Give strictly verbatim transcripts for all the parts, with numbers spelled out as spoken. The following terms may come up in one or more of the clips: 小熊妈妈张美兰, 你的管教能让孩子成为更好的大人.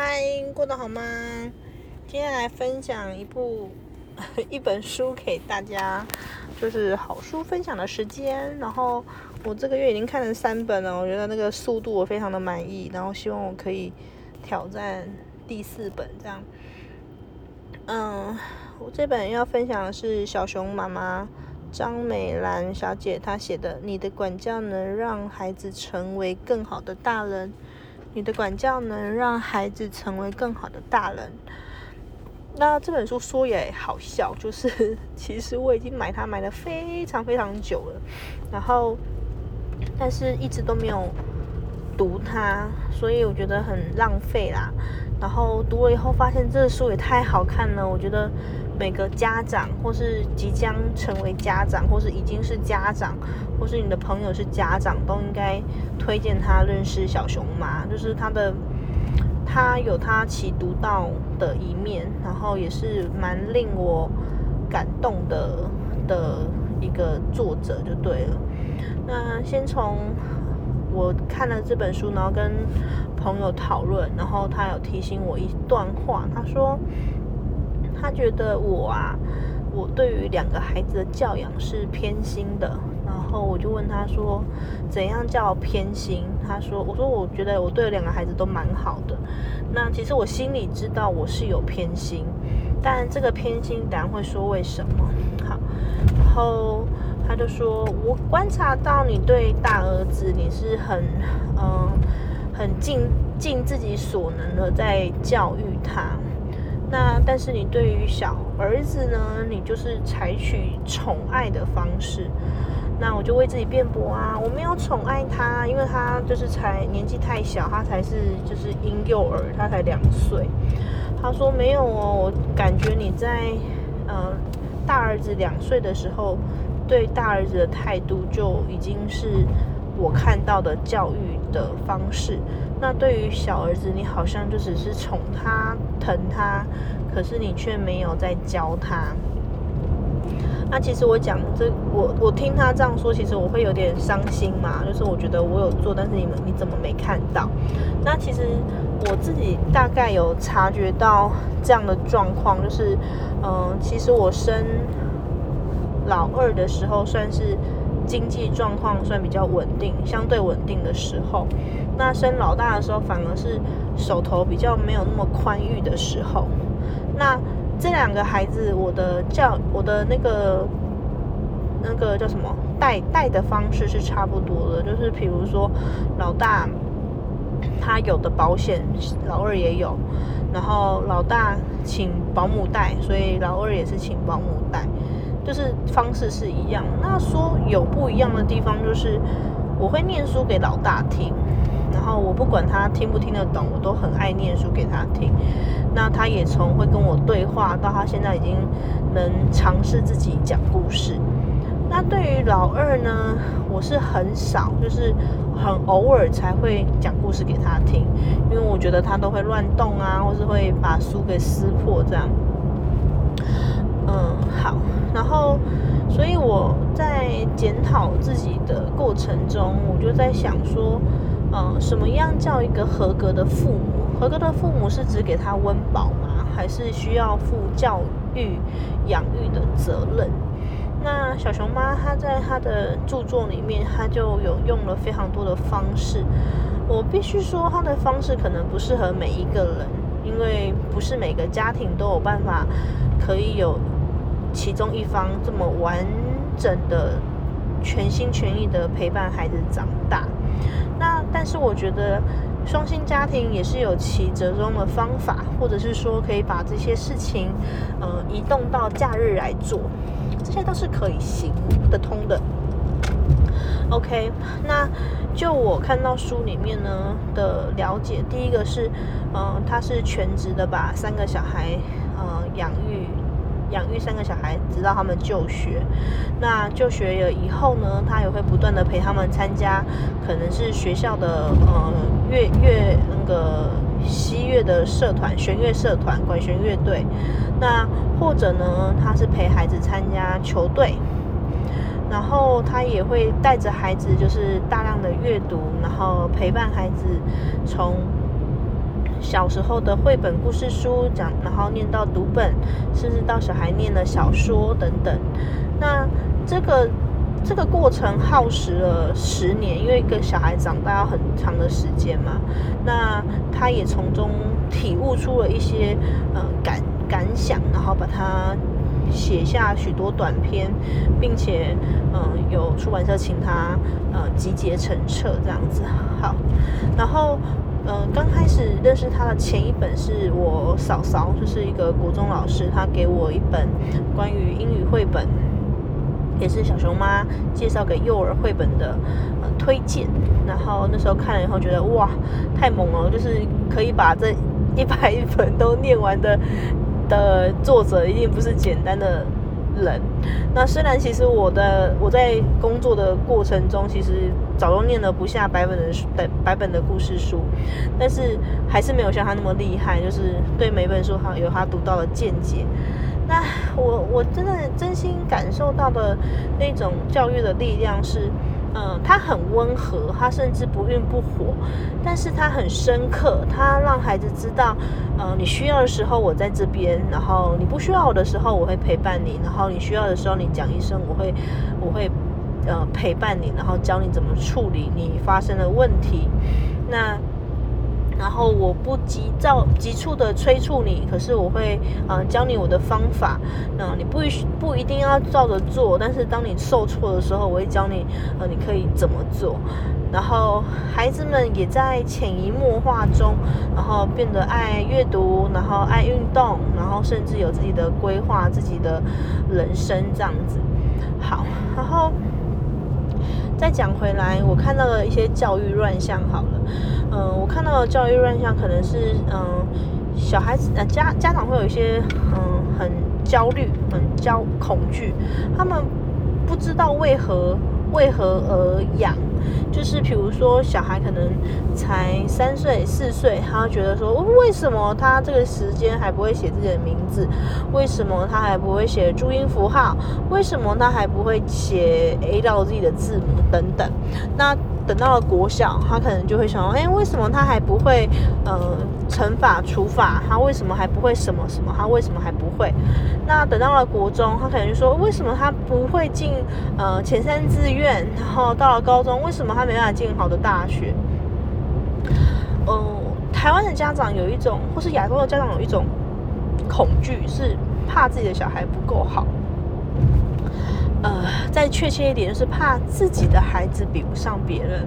嗨，过得好吗？今天来分享一部一本书给大家，就是好书分享的时间。然后我这个月已经看了三本了，我觉得那个速度我非常的满意，然后希望我可以挑战第四本这样。嗯，我这本要分享的是小熊妈妈张美兰小姐她写的《你的管教能让孩子成为更好的大人》。你的管教能让孩子成为更好的大人。那这本书说也好笑，就是其实我已经买它买了非常非常久了，然后但是一直都没有读它，所以我觉得很浪费啦。然后读了以后发现这书也太好看了，我觉得每个家长或是即将成为家长或是已经是家长或是你的朋友是家长都应该推荐他认识小熊妈，就是他的他有他其独到的一面，然后也是蛮令我感动的的一个作者就对了。那先从我看了这本书，然后跟朋友讨论，然后他有提醒我一段话，他说他觉得我啊我对于两个孩子的教养是偏心的。然后我就问他说怎样叫偏心，他说我说我觉得我对两个孩子都蛮好的。那其实我心里知道我是有偏心，但这个偏心当然会说为什么好。然后他就说我观察到你对大儿子你是很嗯、呃、很尽尽自己所能的在教育他，那但是你对于小儿子呢，你就是采取宠爱的方式。那我就为自己辩驳啊，我没有宠爱他，因为他就是才年纪太小，他才是就是婴幼儿，他才两岁。他说没有哦，我感觉你在呃大儿子两岁的时候，对大儿子的态度就已经是我看到的教育的方式。那对于小儿子，你好像就只是宠他疼他，可是你却没有在教他。那其实我讲这我我听他这样说，其实我会有点伤心嘛，就是我觉得我有做，但是你们你怎么没看到。那其实我自己大概有察觉到这样的状况，就是嗯、呃，其实我生老二的时候算是经济状况算比较稳定，相对稳定的时候，那生老大的时候反而是手头比较没有那么宽裕的时候。那这两个孩子，我的教我的那个那个叫什么带带的方式是差不多的，就是比如说老大他有的保险老二也有，然后老大请保姆带，所以老二也是请保姆带，就是方式是一样。那说有不一样的地方就是我会念书给老大听，然后我不管他听不听得懂，我都很爱念书给他听。那他也从会跟我对话到他现在已经能尝试自己讲故事。那对于老二呢，我是很少，就是很偶尔才会讲故事给他听，因为我觉得他都会乱动啊，或是会把书给撕破这样。嗯，好，然后所以我在检讨自己的过程中，我就在想说呃，什么样叫一个合格的父母？合格的父母是指给他温饱吗？还是需要负教育养育的责任？那小熊妈她在她的著作里面，她就有用了非常多的方式。我必须说她的方式可能不适合每一个人，因为不是每个家庭都有办法可以有其中一方这么完整的全心全意的陪伴孩子长大。那但是我觉得双薪家庭也是有其折中的方法，或者是说可以把这些事情呃移动到假日来做，这些都是可以行得通的。 OK， 那就我看到书里面呢的了解，第一个是呃他是全职的把三个小孩呃养育养育三个小孩直到他们就学。那就学了以后呢，他也会不断的陪他们参加可能是学校的呃乐乐那个西乐的社团、弦乐社团、管弦乐队，那或者呢他是陪孩子参加球队，然后他也会带着孩子就是大量的阅读，然后陪伴孩子从小时候的绘本故事书，讲然后念到读本，甚至到小孩念了小说等等。那这个这个过程耗时了十年，因为一个小孩长大要很长的时间嘛。那他也从中体悟出了一些呃感感想，然后把它写下许多短篇，并且嗯、呃、有出版社请他呃集结成册这样子。好，然后呃刚开始认识他的前一本是我嫂嫂，就是一个国中老师，他给我一本关于英语绘本，也是小熊妈介绍给幼儿绘本的、呃、推荐。然后那时候看了以后觉得哇太猛了，就是可以把这一百本都念完的的作者一定不是简单的人。那虽然其实我的我在工作的过程中其实早就念了不下百本的百本的故事书，但是还是没有像他那么厉害，就是对每本书有他独到的见解。那我我真的真心感受到的那种教育的力量是，嗯，它很温和，它甚至不愠不火，但是它很深刻，它让孩子知道，呃，你需要的时候我在这边，然后你不需要我的时候我会陪伴你，然后你需要的时候你讲一声，我会我会呃陪伴你，然后教你怎么处理你发生的问题。那然后我不急躁急促的催促你，可是我会呃教你我的方法。那、呃、你不不一定要照着做，但是当你受挫的时候，我会教你呃你可以怎么做。然后孩子们也在潜移默化中，然后变得爱阅读，然后爱运动，然后甚至有自己的规划、自己的人生这样子。好，然后再讲回来，我看到了一些教育乱象。好了，嗯、呃，我看到的教育乱象可能是，嗯、呃，小孩子、呃、家家长会有一些，嗯、呃，很焦虑、很焦恐惧，他们不知道为何为何而养。就是比如说，小孩可能才三岁、四岁，他觉得说，为什么他这个时间还不会写自己的名字？为什么他还不会写注音符号？为什么他还不会写 A 到 Z 的字母等等？那等到了国小，他可能就会想说，哎，为什么他还不会呃乘法、除法？他为什么还不会什么什么？他为什么还不会？那等到了国中，他可能就说，为什么他不会进呃前三志愿？然后到了高中，为什么他没办法进好的大学？嗯、呃，台湾的家长有一种，或是亚洲的家长有一种恐惧，是怕自己的小孩不够好。呃，再确切一点，就是怕自己的孩子比不上别人。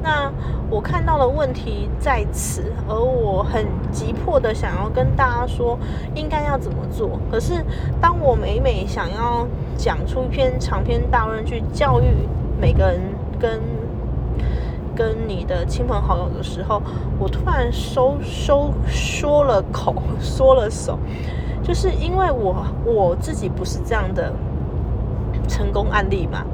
那我看到的问题在此，而我很急迫的想要跟大家说应该要怎么做。可是，当我每每想要讲出一篇长篇大论去教育每个人跟跟你的亲朋好友的时候，我突然收收缩了口，缩了手，就是因为我我自己不是这样的成功案例嘛。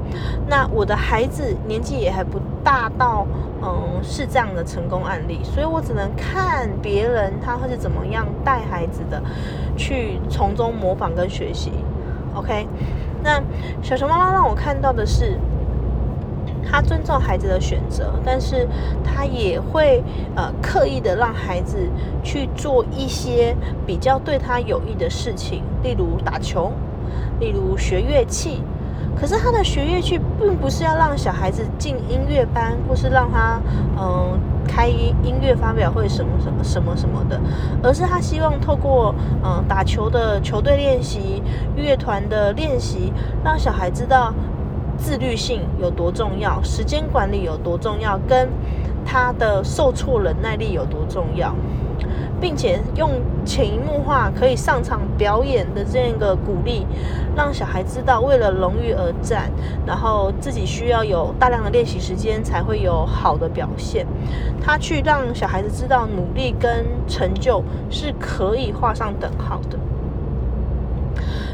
那我的孩子年纪也还不大到嗯是这样的成功案例，所以我只能看别人他会是怎么样带孩子的，去从中模仿跟学习。 OK， 那小熊妈妈让我看到的是，她尊重孩子的选择，但是她也会呃刻意的让孩子去做一些比较对他有益的事情，例如打球，例如学乐器。可是他的学乐器并不是要让小孩子进音乐班，或是让他嗯、呃、开音乐发表会什么什么什么什么的，而是他希望透过嗯、呃、打球的球队练习、乐团的练习，让小孩知道自律性有多重要，时间管理有多重要，跟他的受挫忍耐力有多重要，并且用潜移默化可以上场表演的这样一个鼓励，让小孩知道为了荣誉而战，然后自己需要有大量的练习时间才会有好的表现。他去让小孩子知道努力跟成就是可以画上等号的。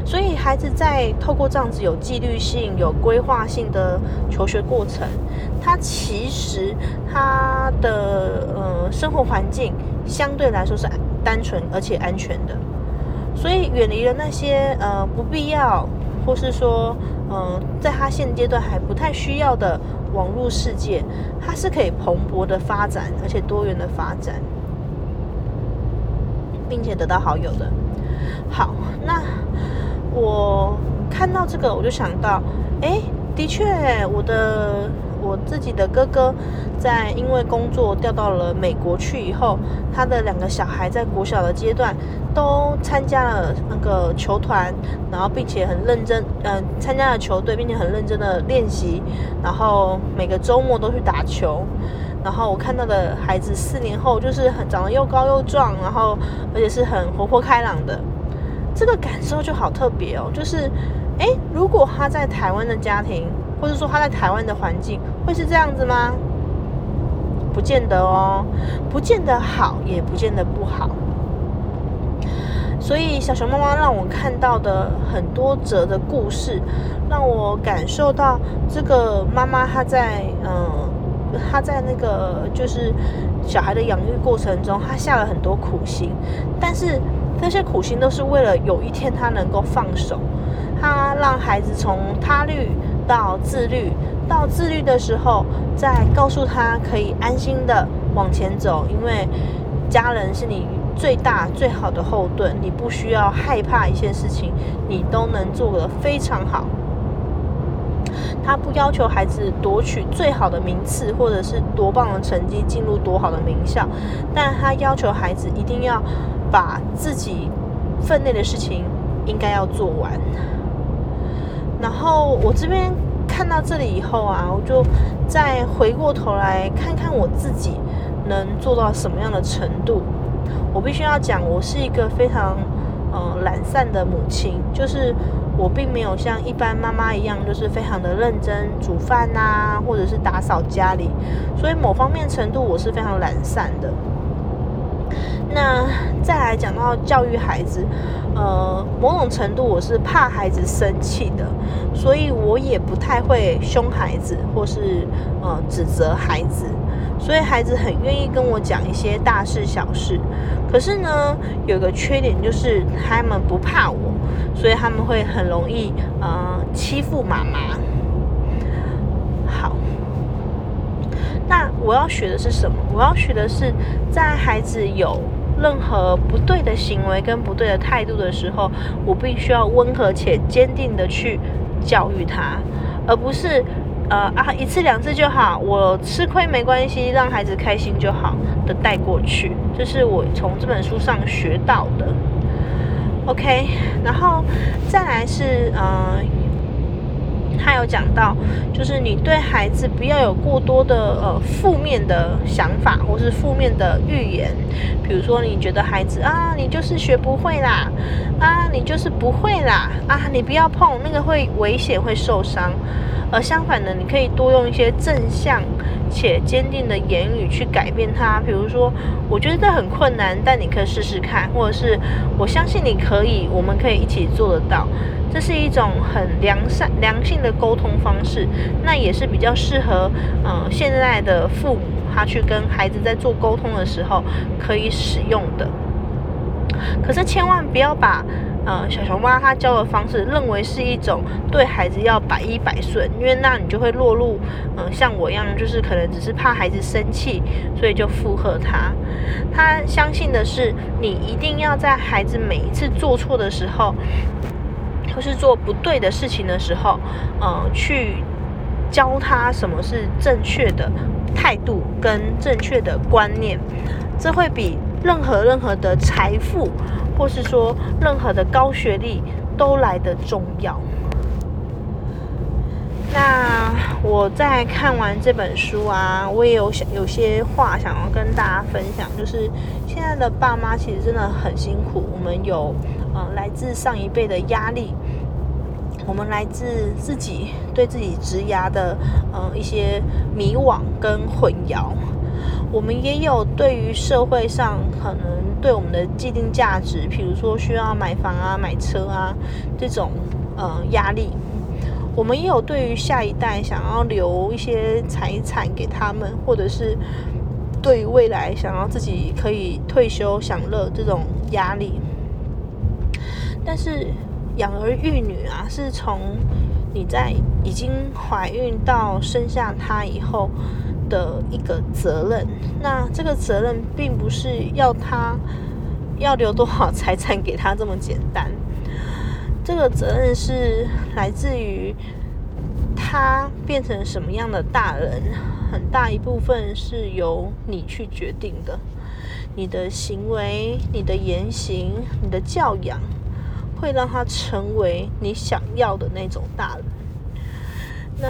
所以孩子在透过这样子有纪律性、有规划性的求学过程，他其实他的呃生活环境相对来说是单纯而且安全的，所以远离了那些呃不必要，或是说呃在他现阶段还不太需要的网络世界，它是可以蓬勃的发展，而且多元的发展。并且得到好友的。好，那我看到这个我就想到，哎，的确我的我自己的哥哥在因为工作调到了美国去以后，他的两个小孩在国小的阶段都参加了那个球团，然后并且很认真，呃，参加了球队，并且很认真的练习，然后每个周末都去打球。然后我看到的孩子四年后就是很长得又高又壮，然后而且是很活泼开朗的，这个感受就好特别哦。就是，哎，如果他在台湾的家庭，或者说他在台湾的环境会是这样子吗？不见得哦，不见得好，也不见得不好。所以小熊妈妈让我看到的很多则的故事，让我感受到这个妈妈她在嗯、呃，她在那个就是小孩的养育过程中，她下了很多苦心，但是这些苦心都是为了有一天她能够放手，她让孩子从他律到自律，到自律的时候，再告诉他可以安心的往前走，因为家人是你最大最好的后盾，你不需要害怕一些事情，你都能做得非常好。他不要求孩子夺取最好的名次或者是多棒的成绩进入多好的名校，但他要求孩子一定要把自己分内的事情应该要做完。然后我这边看到这里以后啊，我就再回过头来看看我自己能做到什么样的程度。我必须要讲，我是一个非常呃懒散的母亲，就是我并没有像一般妈妈一样，就是非常的认真煮饭啊，或者是打扫家里，所以某方面程度我是非常懒散的。那再来讲到教育孩子，呃，某种程度我是怕孩子生气的，所以我也不太会凶孩子或是呃指责孩子，所以孩子很愿意跟我讲一些大事小事。可是呢，有个缺点就是他们不怕我，所以他们会很容易呃欺负妈妈。好。那我要学的是什么？我要学的是在孩子有任何不对的行为跟不对的态度的时候，我必须要温和且坚定的去教育他，而不是呃啊一次两次就好，我吃亏没关系，让孩子开心就好的带过去。这是我从这本书上学到的。OK， 然后再来是呃他有讲到，就是你对孩子不要有过多的呃负面的想法或是负面的预言，比如说你觉得孩子啊，你就是学不会啦，啊，你就是不会啦，啊，你不要碰那个会危险会受伤。而相反的，你可以多用一些正向且坚定的言语去改变他，比如说，我觉得这很困难，但你可以试试看，或者是我相信你可以，我们可以一起做得到。这是一种很良善、良性的沟通方式，那也是比较适合呃现在的父母他去跟孩子在做沟通的时候可以使用的。可是千万不要把呃小熊妈她教的方式认为是一种对孩子要百依百顺，因为那你就会落入呃像我一样，就是可能只是怕孩子生气，所以就附和他。他相信的是你一定要在孩子每一次做错的时候或是做不对的事情的时候，呃去教他什么是正确的态度跟正确的观念。这会比任何任何的财富或是说任何的高学历都来得重要。那我在看完这本书啊，我也有想有些话想要跟大家分享，就是现在的爸妈其实真的很辛苦，我们有呃来自上一辈的压力，我们来自自己对自己职涯的呃一些迷惘跟混淆，我们也有对于社会上可能对我们的既定价值，比如说需要买房啊、买车啊这种呃压力，我们也有对于下一代想要留一些财产给他们，或者是对于未来想要自己可以退休享乐这种压力。但是养儿育女啊，是从你在已经怀孕到生下她以后的一个责任，那这个责任并不是要他要留多少财产给他这么简单。这个责任是来自于他变成什么样的大人，很大一部分是由你去决定的。你的行为、你的言行、你的教养，会让他成为你想要的那种大人。那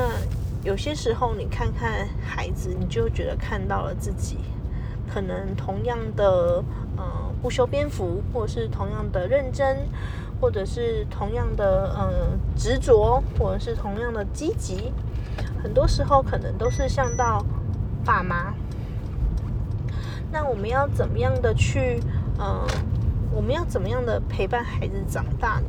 有些时候你看看孩子，你就觉得看到了自己。可能同样的呃不修边幅，或者是同样的认真，或者是同样的呃执着，或者是同样的积极，很多时候可能都是像到爸妈。那我们要怎么样的去呃我们要怎么样的陪伴孩子长大呢？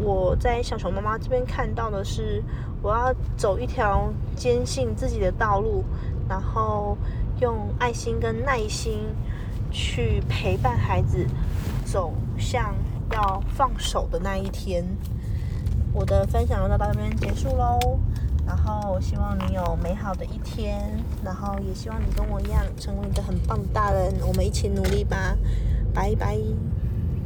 我在小熊妈妈这边看到的是，我要走一条坚信自己的道路，然后用爱心跟耐心去陪伴孩子走向要放手的那一天。我的分享就到这边结束咯，然后希望你有美好的一天，然后也希望你跟我一样成为一个很棒的大人。我们一起努力吧，拜拜。